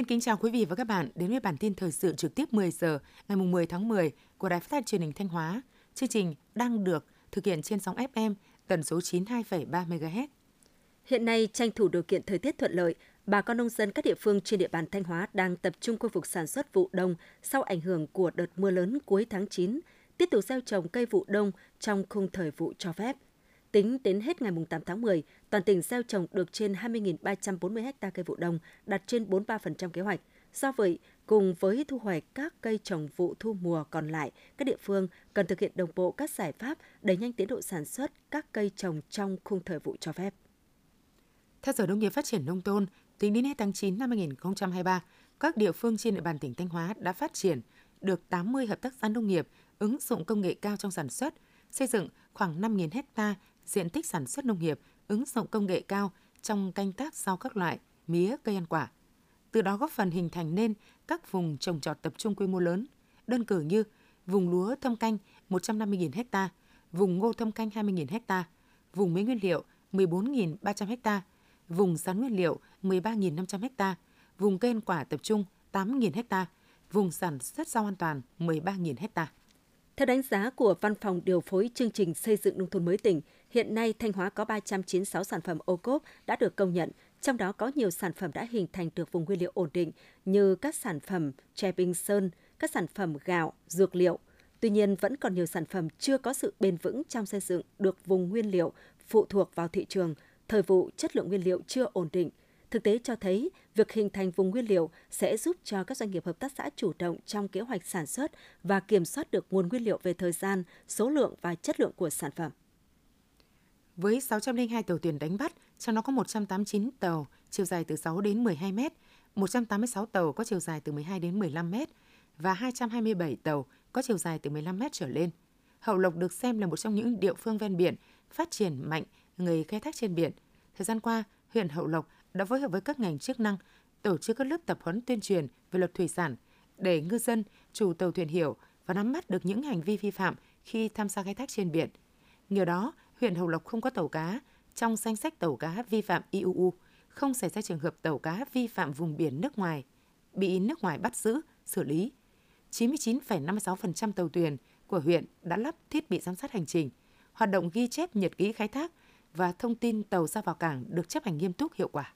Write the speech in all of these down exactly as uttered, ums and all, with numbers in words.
Xin kính chào quý vị và các bạn đến với bản tin thời sự trực tiếp mười giờ ngày mười tháng mười của Đài Phát Thanh truyền hình Thanh Hóa. Chương trình đang được thực hiện trên sóng ép em tần số chín mươi hai phẩy ba mê ga héc. Hiện nay, tranh thủ điều kiện thời tiết thuận lợi, bà con nông dân các địa phương trên địa bàn Thanh Hóa đang tập trung khôi phục sản xuất vụ đông sau ảnh hưởng của đợt mưa lớn cuối tháng chín, tiếp tục gieo trồng cây vụ đông trong khung thời vụ cho phép. Tính đến hết ngày tám tháng mười, toàn tỉnh gieo trồng được trên hai mươi nghìn ba trăm bốn mươi ha cây vụ đông, đạt trên bốn mươi ba phần trăm kế hoạch. Do vậy, cùng với thu hoạch các cây trồng vụ thu mùa còn lại, các địa phương cần thực hiện đồng bộ các giải pháp đẩy nhanh tiến độ sản xuất các cây trồng trong khung thời vụ cho phép. Theo Sở Nông nghiệp Phát triển nông thôn, tính đến hết tháng chín năm hai nghìn không trăm hai mươi ba, các địa phương trên địa bàn tỉnh Thanh Hóa đã phát triển được tám mươi hợp tác xã nông nghiệp ứng dụng công nghệ cao trong sản xuất, xây dựng khoảng năm nghìn ha diện tích sản xuất nông nghiệp ứng dụng công nghệ cao trong canh tác rau các loại, mía, cây ăn quả. Từ đó góp phần hình thành nên các vùng trồng trọt tập trung quy mô lớn, đơn cử như vùng lúa thâm canh một trăm năm mươi nghìn ha, vùng ngô thâm canh hai mươi nghìn ha, vùng mía nguyên liệu mười bốn nghìn ba trăm ha, vùng sắn nguyên liệu mười ba nghìn năm trăm ha, vùng cây ăn quả tập trung tám nghìn ha, vùng sản xuất rau an toàn mười ba nghìn ha. Theo đánh giá của Văn phòng Điều phối chương trình xây dựng nông thôn mới tỉnh, hiện nay Thanh Hóa có ba trăm chín mươi sáu sản phẩm ô cốp đã được công nhận, trong đó có nhiều sản phẩm đã hình thành được vùng nguyên liệu ổn định như các sản phẩm tre bình sơn, các sản phẩm gạo, dược liệu. Tuy nhiên, vẫn còn nhiều sản phẩm chưa có sự bền vững trong xây dựng được vùng nguyên liệu, phụ thuộc vào thị trường, thời vụ, chất lượng nguyên liệu chưa ổn định. Thực tế cho thấy, việc hình thành vùng nguyên liệu sẽ giúp cho các doanh nghiệp hợp tác xã chủ động trong kế hoạch sản xuất và kiểm soát được nguồn nguyên liệu về thời gian, số lượng và chất lượng của sản phẩm. Với sáu trăm lẻ hai tàu thuyền đánh bắt, trong đó có một trăm tám mươi chín tàu chiều dài từ sáu đến mười hai mét, một trăm tám mươi sáu tàu có chiều dài từ mười hai đến mười lăm mét và hai trăm hai mươi bảy tàu có chiều dài từ mười lăm mét trở lên. Hậu Lộc được xem là một trong những địa phương ven biển phát triển mạnh nghề khai thác trên biển. Thời gian qua, huyện Hậu Lộc đã phối hợp với các ngành chức năng tổ chức các lớp tập huấn tuyên truyền về luật thủy sản để ngư dân, chủ tàu thuyền hiểu và nắm bắt được những hành vi vi phạm khi tham gia khai thác trên biển. Nhờ đó, huyện Hậu Lộc không có tàu cá trong danh sách tàu cá vi phạm i u u, không xảy ra trường hợp tàu cá vi phạm vùng biển nước ngoài bị nước ngoài bắt giữ, xử lý. chín mươi chín phẩy năm mươi sáu phần trăm tàu thuyền của huyện đã lắp thiết bị giám sát hành trình, hoạt động ghi chép nhật ký khai thác và thông tin tàu ra vào cảng được chấp hành nghiêm túc hiệu quả.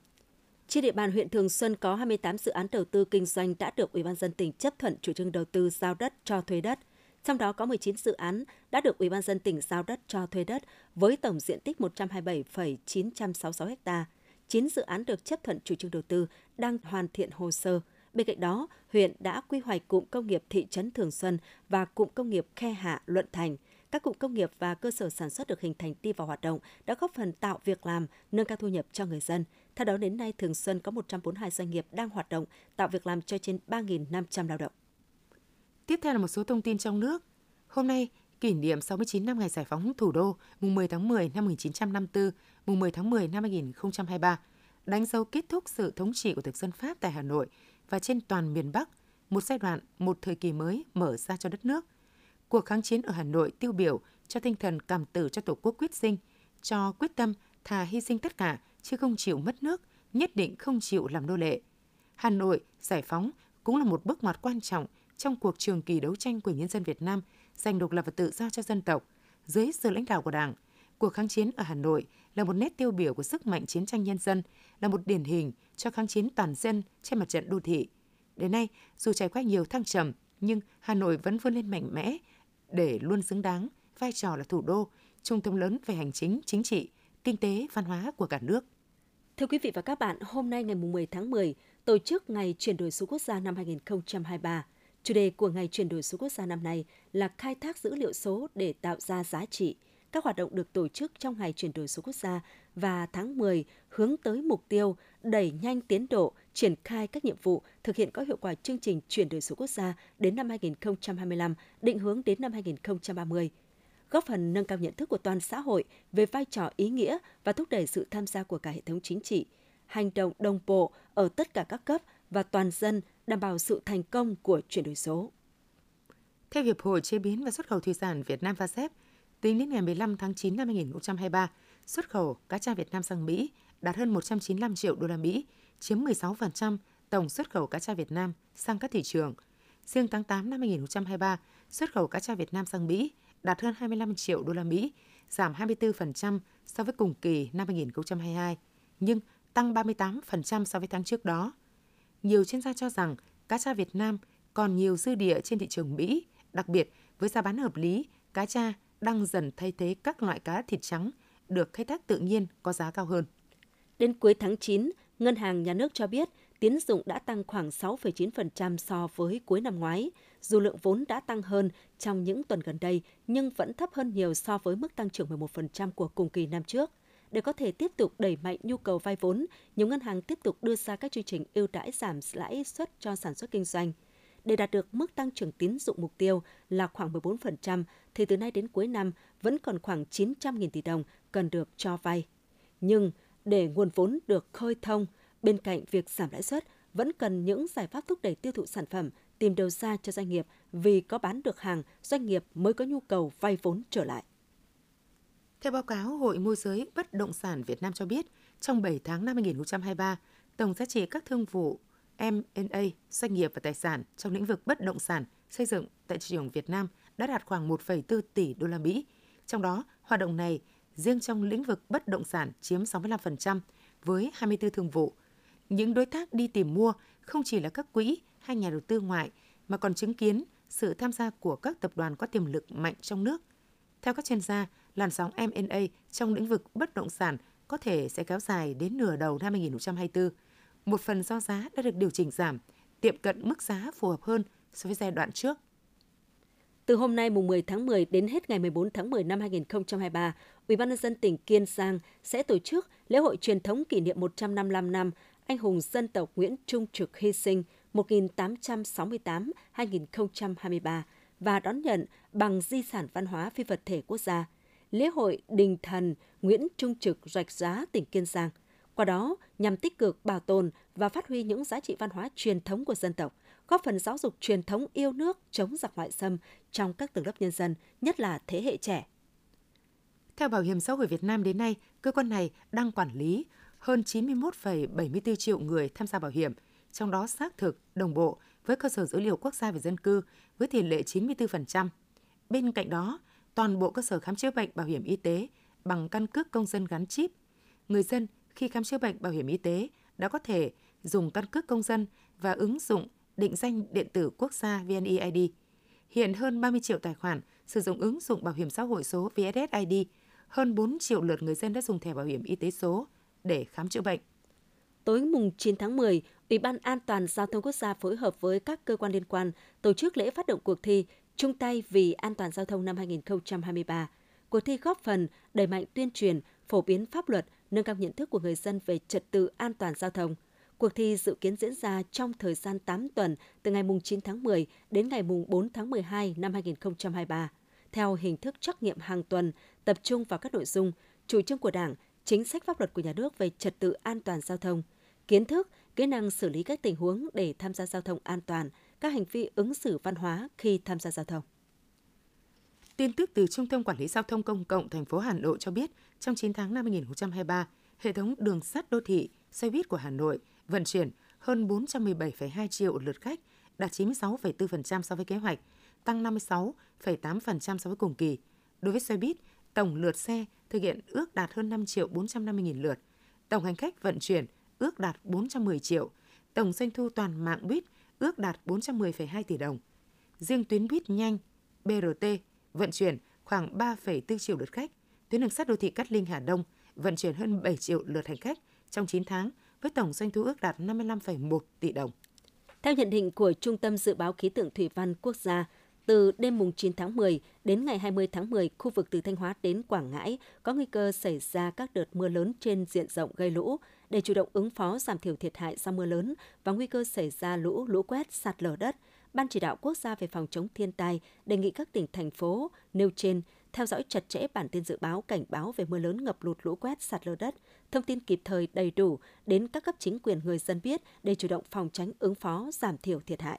Trên địa bàn huyện Thường Xuân có hai mươi tám dự án đầu tư kinh doanh đã được Ủy ban nhân dân tỉnh chấp thuận chủ trương đầu tư giao đất cho thuê đất. Trong đó có mười chín dự án đã được Ủy ban nhân dân tỉnh giao đất cho thuê đất với tổng diện tích một trăm hai mươi bảy phẩy chín trăm sáu mươi sáu ha. chín dự án được chấp thuận chủ trương đầu tư đang hoàn thiện hồ sơ. Bên cạnh đó, huyện đã quy hoạch cụm công nghiệp thị trấn Thường Xuân và cụm công nghiệp Khe Hạ, Luận Thành. Các cụm công nghiệp và cơ sở sản xuất được hình thành đi vào hoạt động đã góp phần tạo việc làm, nâng cao thu nhập cho người dân. Theo đó, đến nay, Thường Xuân có một trăm bốn mươi hai doanh nghiệp đang hoạt động, tạo việc làm cho trên ba nghìn năm trăm lao động. Tiếp theo là một số thông tin trong nước. Hôm nay, kỷ niệm sáu mươi chín năm ngày giải phóng thủ đô, mùng mười tháng mười năm một nghìn chín trăm năm mươi tư, mùng mười tháng mười năm hai nghìn không trăm hai mươi ba, đánh dấu kết thúc sự thống trị của thực dân Pháp tại Hà Nội và trên toàn miền Bắc, một giai đoạn, một thời kỳ mới mở ra cho đất nước. Cuộc kháng chiến ở Hà Nội tiêu biểu cho tinh thần cảm tử cho Tổ quốc quyết sinh, cho quyết tâm thà hy sinh tất cả chứ không chịu mất nước, nhất định không chịu làm nô lệ. Hà Nội giải phóng cũng là một bước ngoặt quan trọng trong cuộc trường kỳ đấu tranh của nhân dân Việt Nam giành độc lập và tự do cho dân tộc. Dưới sự lãnh đạo của Đảng, cuộc kháng chiến ở Hà Nội là một nét tiêu biểu của sức mạnh chiến tranh nhân dân, là một điển hình cho kháng chiến toàn dân trên mặt trận đô thị. Đến nay, dù trải qua nhiều thăng trầm, nhưng Hà Nội vẫn vươn lên mạnh mẽ để luôn xứng đáng vai trò là thủ đô, trung tâm lớn về hành chính, chính trị, kinh tế, văn hóa của cả nước. Thưa quý vị và các bạn, hôm nay ngày mười tháng mười, tổ chức Ngày chuyển đổi số quốc gia năm hai nghìn không trăm hai mươi ba. Chủ đề của Ngày chuyển đổi số quốc gia năm nay là khai thác dữ liệu số để tạo ra giá trị. Các hoạt động được tổ chức trong Ngày chuyển đổi số quốc gia và tháng mười hướng tới mục tiêu đẩy nhanh tiến độ, triển khai các nhiệm vụ, thực hiện có hiệu quả chương trình chuyển đổi số quốc gia đến năm hai nghìn không trăm hai mươi lăm, định hướng đến năm hai nghìn không trăm ba mươi. Góp phần nâng cao nhận thức của toàn xã hội về vai trò ý nghĩa và thúc đẩy sự tham gia của cả hệ thống chính trị, hành động đồng bộ ở tất cả các cấp và toàn dân đảm bảo sự thành công của chuyển đổi số. Theo Hiệp hội Chế biến và Xuất khẩu Thủy sản Việt Nam VASEP, tính đến ngày mười lăm tháng chín năm hai nghìn không trăm hai mươi ba, xuất khẩu cá tra Việt Nam sang Mỹ đạt hơn một trăm chín mươi lăm triệu đô la Mỹ, chiếm mười sáu phần trăm tổng xuất khẩu cá tra Việt Nam sang các thị trường. Riêng tháng tám năm hai nghìn không trăm hai mươi ba, xuất khẩu cá tra Việt Nam sang Mỹ đạt hơn hai mươi lăm triệu đô la Mỹ, giảm hai mươi tư phần trăm so với cùng kỳ năm hai nghìn không trăm hai mươi hai, nhưng tăng ba mươi tám phần trăm so với tháng trước đó. Nhiều chuyên gia cho rằng cá tra Việt Nam còn nhiều dư địa trên thị trường Mỹ, đặc biệt với giá bán hợp lý, cá tra đang dần thay thế các loại cá thịt trắng được khai thác tự nhiên có giá cao hơn. Đến cuối tháng chín, Ngân hàng Nhà nước cho biết tín dụng đã tăng khoảng sáu phẩy chín phần trăm so với cuối năm ngoái. Dù lượng vốn đã tăng hơn trong những tuần gần đây, nhưng vẫn thấp hơn nhiều so với mức tăng trưởng mười một phần trăm của cùng kỳ năm trước. Để có thể tiếp tục đẩy mạnh nhu cầu vay vốn, nhiều ngân hàng tiếp tục đưa ra các chương trình ưu đãi giảm lãi suất cho sản xuất kinh doanh. Để đạt được mức tăng trưởng tín dụng mục tiêu là khoảng mười bốn phần trăm, thì từ nay đến cuối năm vẫn còn khoảng chín trăm nghìn tỷ đồng cần được cho vay. Nhưng để nguồn vốn được khơi thông, bên cạnh việc giảm lãi suất, vẫn cần những giải pháp thúc đẩy tiêu thụ sản phẩm, tìm đầu ra cho doanh nghiệp, vì có bán được hàng, doanh nghiệp mới có nhu cầu vay vốn trở lại. Theo báo cáo Hội Môi giới Bất động sản Việt Nam cho biết, trong bảy tháng năm hai nghìn không trăm hai mươi ba, tổng giá trị các thương vụ em and a, doanh nghiệp và tài sản trong lĩnh vực bất động sản xây dựng tại thị trường Việt Nam đã đạt khoảng một phẩy bốn tỷ đô la Mỹ. Trong đó, hoạt động này riêng trong lĩnh vực bất động sản chiếm sáu mươi lăm phần trăm với hai mươi tư thương vụ. Những đối tác đi tìm mua không chỉ là các quỹ hay nhà đầu tư ngoại mà còn chứng kiến sự tham gia của các tập đoàn có tiềm lực mạnh trong nước. Theo các chuyên gia, làn sóng em and a trong lĩnh vực bất động sản có thể sẽ kéo dài đến nửa đầu năm hai nghìn không trăm hai mươi tư. Một phần do giá đã được điều chỉnh giảm, tiệm cận mức giá phù hợp hơn so với giai đoạn trước. Từ hôm nay mùng mười tháng mười đến hết ngày mười bốn tháng mười năm hai nghìn không trăm hai mươi ba, Ủy ban nhân dân tỉnh Kiên Giang sẽ tổ chức lễ hội truyền thống kỷ niệm một trăm năm mươi lăm năm anh hùng dân tộc Nguyễn Trung Trực hy sinh một nghìn tám trăm sáu mươi tám đến hai nghìn không trăm hai mươi ba và đón nhận bằng di sản văn hóa phi vật thể quốc gia lễ hội đình thần Nguyễn Trung Trực Rạch Giá, tỉnh Kiên Giang. Qua đó nhằm tích cực bảo tồn và phát huy những giá trị văn hóa truyền thống của dân tộc, góp phần giáo dục truyền thống yêu nước, chống giặc ngoại xâm trong các tầng lớp nhân dân, nhất là thế hệ trẻ. Theo Bảo hiểm xã hội Việt Nam đến nay, cơ quan này đang quản lý hơn chín mươi mốt phẩy bảy mươi tư triệu người tham gia bảo hiểm, trong đó xác thực, đồng bộ với cơ sở dữ liệu quốc gia về dân cư với tỷ lệ chín mươi tư phần trăm. Bên cạnh đó, toàn bộ cơ sở khám chữa bệnh bảo hiểm y tế bằng căn cước công dân gắn chip. Người dân khi khám chữa bệnh bảo hiểm y tế đã có thể dùng căn cước công dân và ứng dụng định danh điện tử quốc gia vê en e i đê. Hiện hơn ba mươi triệu tài khoản sử dụng ứng dụng bảo hiểm xã hội số vê ét ét i đê, hơn bốn triệu lượt người dân đã dùng thẻ bảo hiểm y tế số để khám chữa bệnh. Tối mùng chín tháng mười, Ủy ban An toàn Giao thông Quốc gia phối hợp với các cơ quan liên quan tổ chức lễ phát động cuộc thi Chung tay vì an toàn giao thông năm hai nghìn không trăm hai mươi ba. Cuộc thi góp phần đẩy mạnh tuyên truyền, phổ biến pháp luật, nâng cao nhận thức của người dân về trật tự an toàn giao thông. Cuộc thi dự kiến diễn ra trong thời gian tám tuần, từ ngày mùng chín tháng mười đến ngày mùng bốn tháng mười hai năm hai nghìn không trăm hai mươi ba, theo hình thức trắc nghiệm hàng tuần, tập trung vào các nội dung chủ trương của Đảng, chính sách pháp luật của nhà nước về trật tự an toàn giao thông, kiến thức, kỹ năng xử lý các tình huống để tham gia giao thông an toàn, các hành vi ứng xử văn hóa khi tham gia giao thông. Tin tức từ Trung tâm Quản lý Giao thông Công cộng thành phố Hà Nội cho biết, trong chín tháng năm hai nghìn không trăm hai mươi ba, hệ thống đường sắt đô thị, xe buýt của Hà Nội vận chuyển hơn bốn trăm mười bảy phẩy hai triệu lượt khách, đạt chín mươi sáu phẩy bốn phần trăm so với kế hoạch, tăng năm mươi sáu phẩy tám phần trăm so với cùng kỳ. Đối với xe buýt, tổng lượt xe thực hiện ước đạt hơn năm triệu bốn trăm năm mươi nghìn lượt. Tổng hành khách vận chuyển ước đạt bốn trăm mười triệu. Tổng doanh thu toàn mạng buýt ước đạt bốn trăm mười phẩy hai tỷ đồng. Riêng tuyến buýt nhanh bê rờ tê vận chuyển khoảng ba phẩy bốn triệu lượt khách. Tuyến đường sắt đô thị Cát Linh Hà Đông vận chuyển hơn bảy triệu lượt hành khách trong chín tháng với tổng doanh thu ước đạt năm mươi lăm phẩy một tỷ đồng. Theo nhận định của Trung tâm Dự báo Khí tượng Thủy văn Quốc gia, từ đêm mùng chín tháng mười đến ngày hai mươi tháng mười, khu vực từ Thanh Hóa đến Quảng Ngãi có nguy cơ xảy ra các đợt mưa lớn trên diện rộng gây lũ. Để chủ động ứng phó giảm thiểu thiệt hại do mưa lớn và nguy cơ xảy ra lũ, lũ quét, sạt lở đất, Ban Chỉ đạo Quốc gia về phòng chống thiên tai đề nghị các tỉnh, thành phố nêu trên theo dõi chặt chẽ bản tin dự báo, cảnh báo về mưa lớn, ngập lụt, lũ quét, sạt lở đất, thông tin kịp thời đầy đủ đến các cấp chính quyền, người dân biết để chủ động phòng tránh, ứng phó, giảm thiểu thiệt hại.